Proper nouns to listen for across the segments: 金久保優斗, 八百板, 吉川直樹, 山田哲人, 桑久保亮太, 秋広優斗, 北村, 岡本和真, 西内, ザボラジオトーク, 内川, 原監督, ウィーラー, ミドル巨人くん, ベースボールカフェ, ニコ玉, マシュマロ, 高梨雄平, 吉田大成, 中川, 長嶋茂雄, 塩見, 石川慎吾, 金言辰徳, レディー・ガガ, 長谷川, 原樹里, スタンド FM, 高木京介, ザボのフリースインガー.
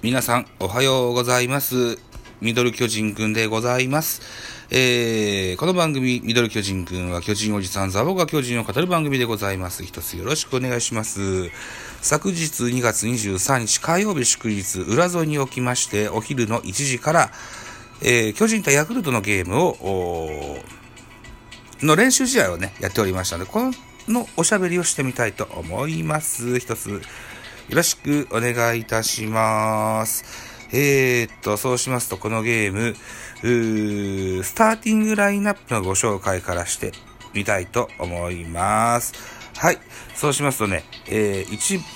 皆さんおはようございます。ミドル巨人くんでございます。この番組ミドル巨人くんは巨人おじさんザボが巨人を語る番組でございます。一つよろしくお願いします。昨日2月23日火曜日祝日、浦沿いにおきましてお昼の1時から、巨人対ヤクルトのゲームをの練習試合をねやっておりましたので、このおしゃべりをしてみたいと思います。一つよろしくお願いいたします。そうしますと、このゲーム、スターティングラインナップのご紹介からしてみたいと思います。はい。そうしますとね、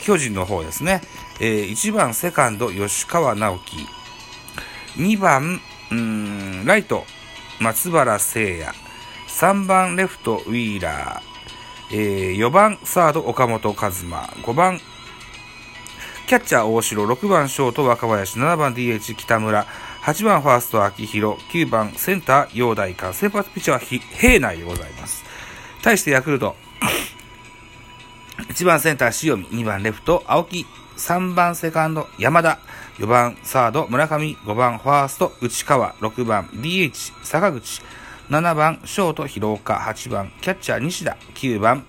巨人の方ですね。1番セカンド、吉川直樹。2番、ライト、松原聖也。3番、レフト、ウィーラー。4番、サード、岡本和真。5番、キャッチャー大城、6番ショート若林、7番 DH 北村、8番ファースト秋広、9番センター陽大館、先発ピッチャーは平内でございます。対してヤクルト1番センター塩見、2番レフト青木、3番セカンド山田、4番サード村上、5番ファースト内川、6番 DH 坂口、7番ショート広岡、8番キャッチャー西田、9番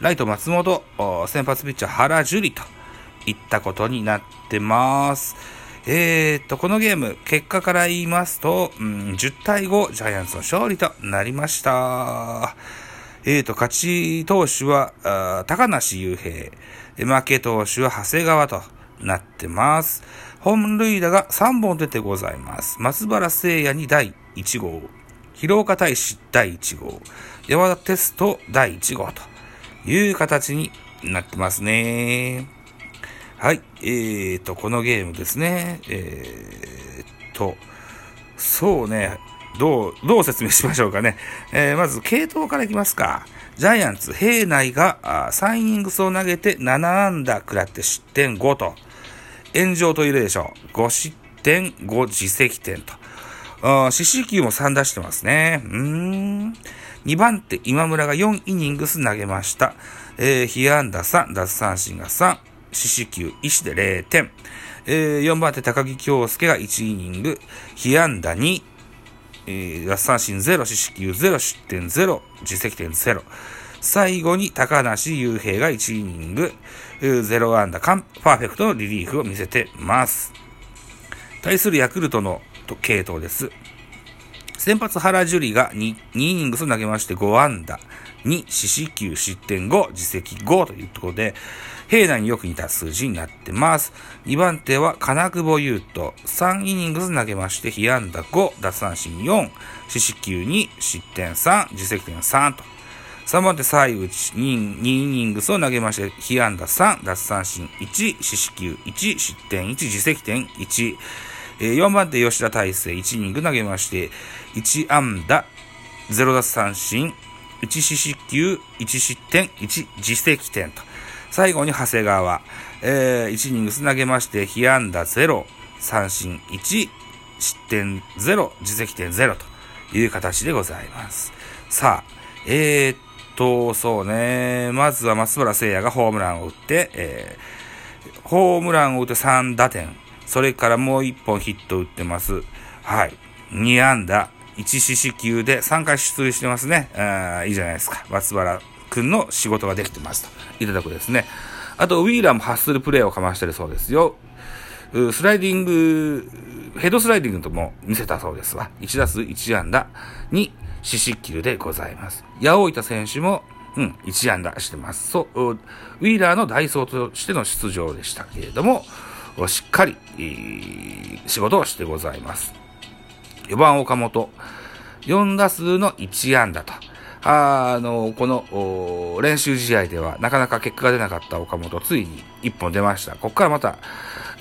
ライト松本、先発ピッチャー原樹里といったことになってます。このゲーム結果から言いますと、10対5ジャイアンツの勝利となりました。勝ち投手は高梨雄平、負け投手は長谷川となってます。本塁打が3本出てございます。松原聖也に第1号、広岡大志第1号、山田哲人第1号という形になってますね。はい。このゲームですね。そうね。どう説明しましょうかね。まず、継投からいきますか。ジャイアンツ、平内が3イニングスを投げて7安打食らって失点5と。炎上という例でしょう。5失点、5自責点と。四死球も3出してますね。2番手、今村が4イニングス投げました。被安打3、奪三振が3。四死球、1で0点。4番手、高木京介が1イニング、被安打2、奪三振0、四死球0、失点0、自責点0。最後に、高梨雄平が1イニング、0安打、パーフェクトのリリーフを見せてます。対するヤクルトの継投です。先発、原樹里が 2イニングス投げまして5安打。2、四死球、失点5、自責5というところで、平内によく似た数字になってます。2番手は金久保優斗、3イニングス投げまして、被安打5、奪三振4、四死球2、失点3、自責点3と。3番手、西内、2イニングスを投げまして、被安打3、奪三振1、四死球1、失点1、自責点1。4番手、吉田大成、1イニング投げまして、1安打、0奪三振、1四死球、1失点、1自責点と。最後に長谷川、1イニングス投げまして、被安打0、三振1、失点0、自責点0という形でございます。さあ、そうね、まずは松原聖也がホームランを打って、3打点、それからもう1本ヒット打ってます。はい、2安打。1四死球で3回出塁してますね。いいじゃないですか。松原くんの仕事ができてますといったところですね。あとウィーラーもハッスルプレーをかましてるそうですよ。スライディング、ヘッドスライディングとも見せたそうですわ。1打数1安打2四死球でございます。八百板選手も1安打してます。そう、ウィーラーの代走としての出場でしたけれども、しっかり仕事をしてございます。4番岡本、4打数の1安打と。この練習試合ではなかなか結果が出なかった岡本、ついに1本出ました。ここからまた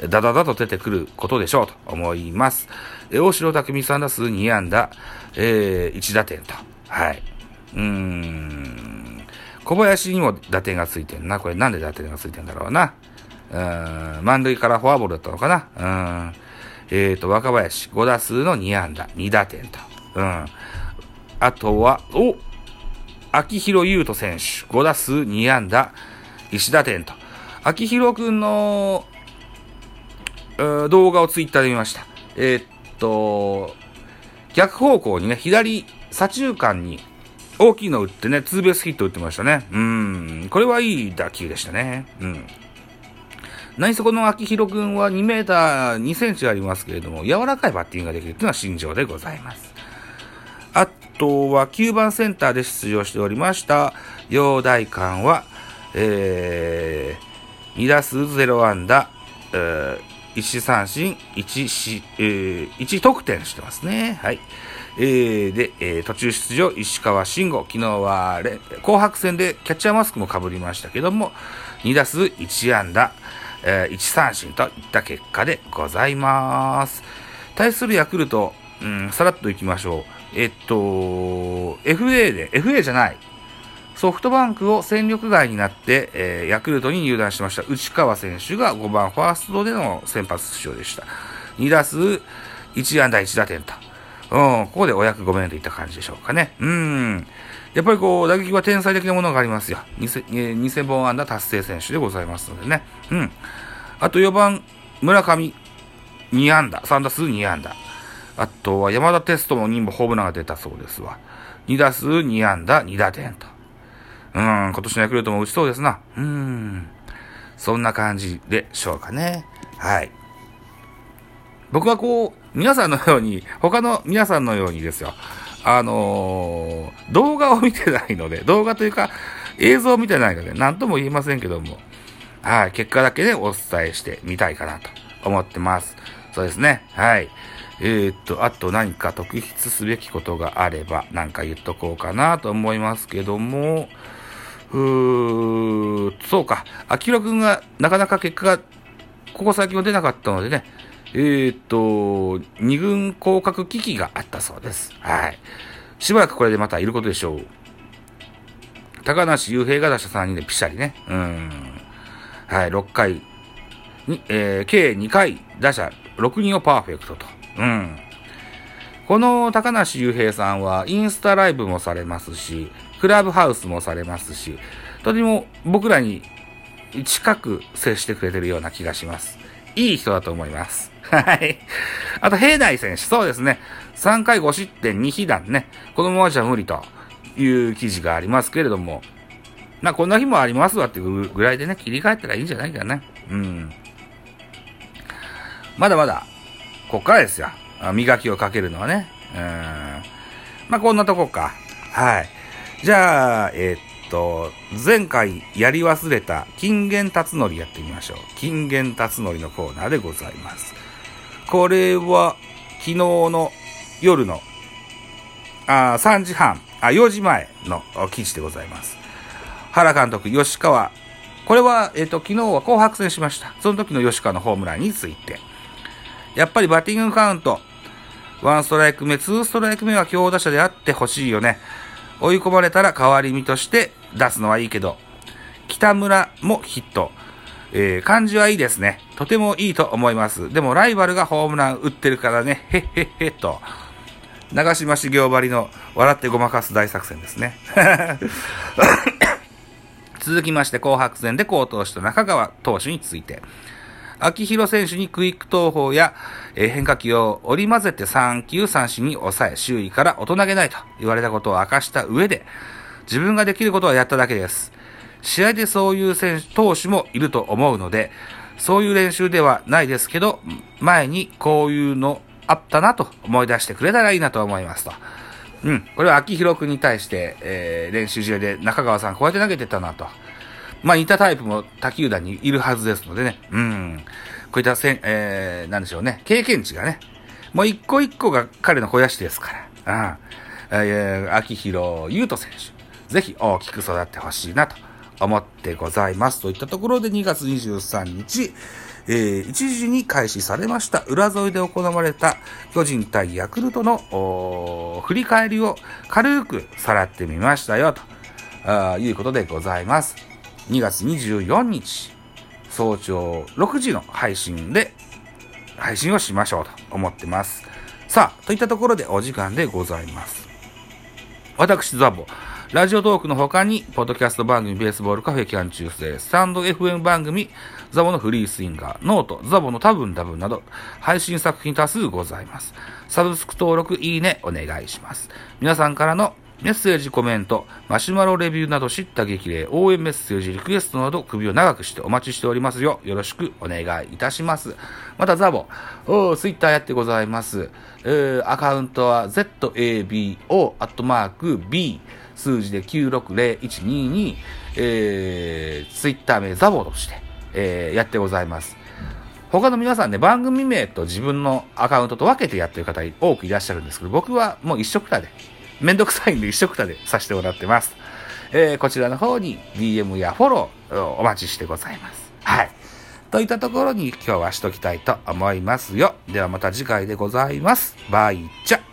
ダダダと出てくることでしょうと思います。大城卓美、3打数2安打、1打点と。はい。小林にも打点がついてんな。これなんで打点がついてんだろうな。満塁からフォアボールだったのかな。若林、5打数の2安打、2打点と。あとは、秋広優斗選手、5打数2安打、1打点と。秋広くんの、動画をツイッターで見ました。逆方向にね、左左中間に大きいの打ってね、ツーベースヒット打ってましたね。これはいい打球でしたね。内底の秋広くんは2メーター2センチありますけれども、柔らかいバッティングができるというのは心情でございます。あとは9番センターで出場しておりました陽大館は、2打数0安打、1四三振、1得点してますね。はい。で、途中出場、石川慎吾。昨日は、紅白戦でキャッチャーマスクも被りましたけども、2打数1安打、1三振といった結果でございます。対するヤクルト、さらっといきましょう。ソフトバンクを戦力外になって、ヤクルトに入団しました内川選手が5番ファーストでの先発出場でした。2打数1安打1打点と。ここでお役御免といった感じでしょうかね。やっぱりこう、打撃は天才的なものがありますよ。2000本安打達成選手でございますのでね。あと4番村上2安打、3打数2安打。あとは山田哲人も任務ホームランが出たそうですわ。2打数2安打2打点と。今年のヤクルトも打ちそうですな。そんな感じでしょうかね。はい。僕はこう、他の皆さんのようにですよ。動画を見てないので、動画というか、映像を見てないので、なんとも言えませんけども、はい。結果だけでお伝えしてみたいかなと思ってます。そうですね。はい。あと何か特筆すべきことがあれば、なんか言っとこうかなと思いますけども、そうか。秋広くんがなかなか結果が、ここ最近は出なかったのでね、二軍降格危機があったそうです。はい。しばらくこれでまたいることでしょう。高梨雄平が出した3人でピシャリね。はい、6回に、計2回打者6人をパーフェクトと。この高梨雄平さんはインスタライブもされますし、クラブハウスもされますし、とても僕らに近く接してくれてるような気がします。いい人だと思います。はい。あと、平内選手、そうですね。3回5失点2被弾ね。このままじゃ無理という記事がありますけれども、まあ、こんな日もありますわっていうぐらいでね、切り替えたらいいんじゃないかな。まだまだ、こっからですよ。磨きをかけるのはね。まあ、こんなとこか。はい。じゃあ、前回やり忘れた金言辰徳やってみましょう。金言辰徳のコーナーでございます。これは昨日の夜の4時前の記事でございます。原監督、吉川。これは、昨日は紅白戦しました。その時の吉川のホームランについて。やっぱりバッティングカウント。1ストライク目、2ストライク目は強打者であってほしいよね。追い込まれたら代わり身として、出すのはいいけど、北村もヒット。感じはいいですね。とてもいいと思います。でもライバルがホームラン打ってるからね、へっへっへっと。長嶋茂雄張りの笑ってごまかす大作戦ですね。続きまして、紅白戦で好投手と中川投手について。秋広選手にクイック投法や変化球を織り交ぜて3球三振に抑え、周囲から大人げないと言われたことを明かした上で、自分ができることはやっただけです。試合でそういう投手もいると思うので、そういう練習ではないですけど、前にこういうのあったなと思い出してくれたらいいなと思いますと。これは秋広くんに対して、練習試合で中川さんこうやって投げてたなと。まあ似たタイプも他球団にいるはずですのでね。こういったなんでしょうね。経験値がね。もう一個一個が彼の肥やしですから。秋広優斗選手。ぜひ大きく育ってほしいなと思ってございますといったところで2月23日、1時に開始されました裏沿いで行われた巨人対ヤクルトの振り返りを軽くさらってみましたよということでございます。2月24日早朝6時の配信で配信をしましょうと思ってます。さあといったところでお時間でございます。私ザボラジオトークの他に、ポッドキャスト番組ベースボールカフェキャン中世、スタンド FM 番組、ザボのフリースインガー、ノート、ザボの多分多分など、配信作品多数ございます。サブスク登録、いいね、お願いします。皆さんからのメッセージ、コメント、マシュマロレビューなど知った激励、応援メッセージ、リクエストなど首を長くしてお待ちしておりますよ。よろしくお願いいたします。またザボ、ツイッターやってございます。アカウントは zabo@b 数字で960122、ツイッター名ザボとして、やってございます。他の皆さんね、番組名と自分のアカウントと分けてやってる方多くいらっしゃるんですけど、僕はもう一色だね。めんどくさいんで一色たでさせてもらってます。こちらの方に DM やフォローお待ちしてございます。はい。といったところに今日はしときたいと思いますよ。ではまた次回でございます。バイチャ。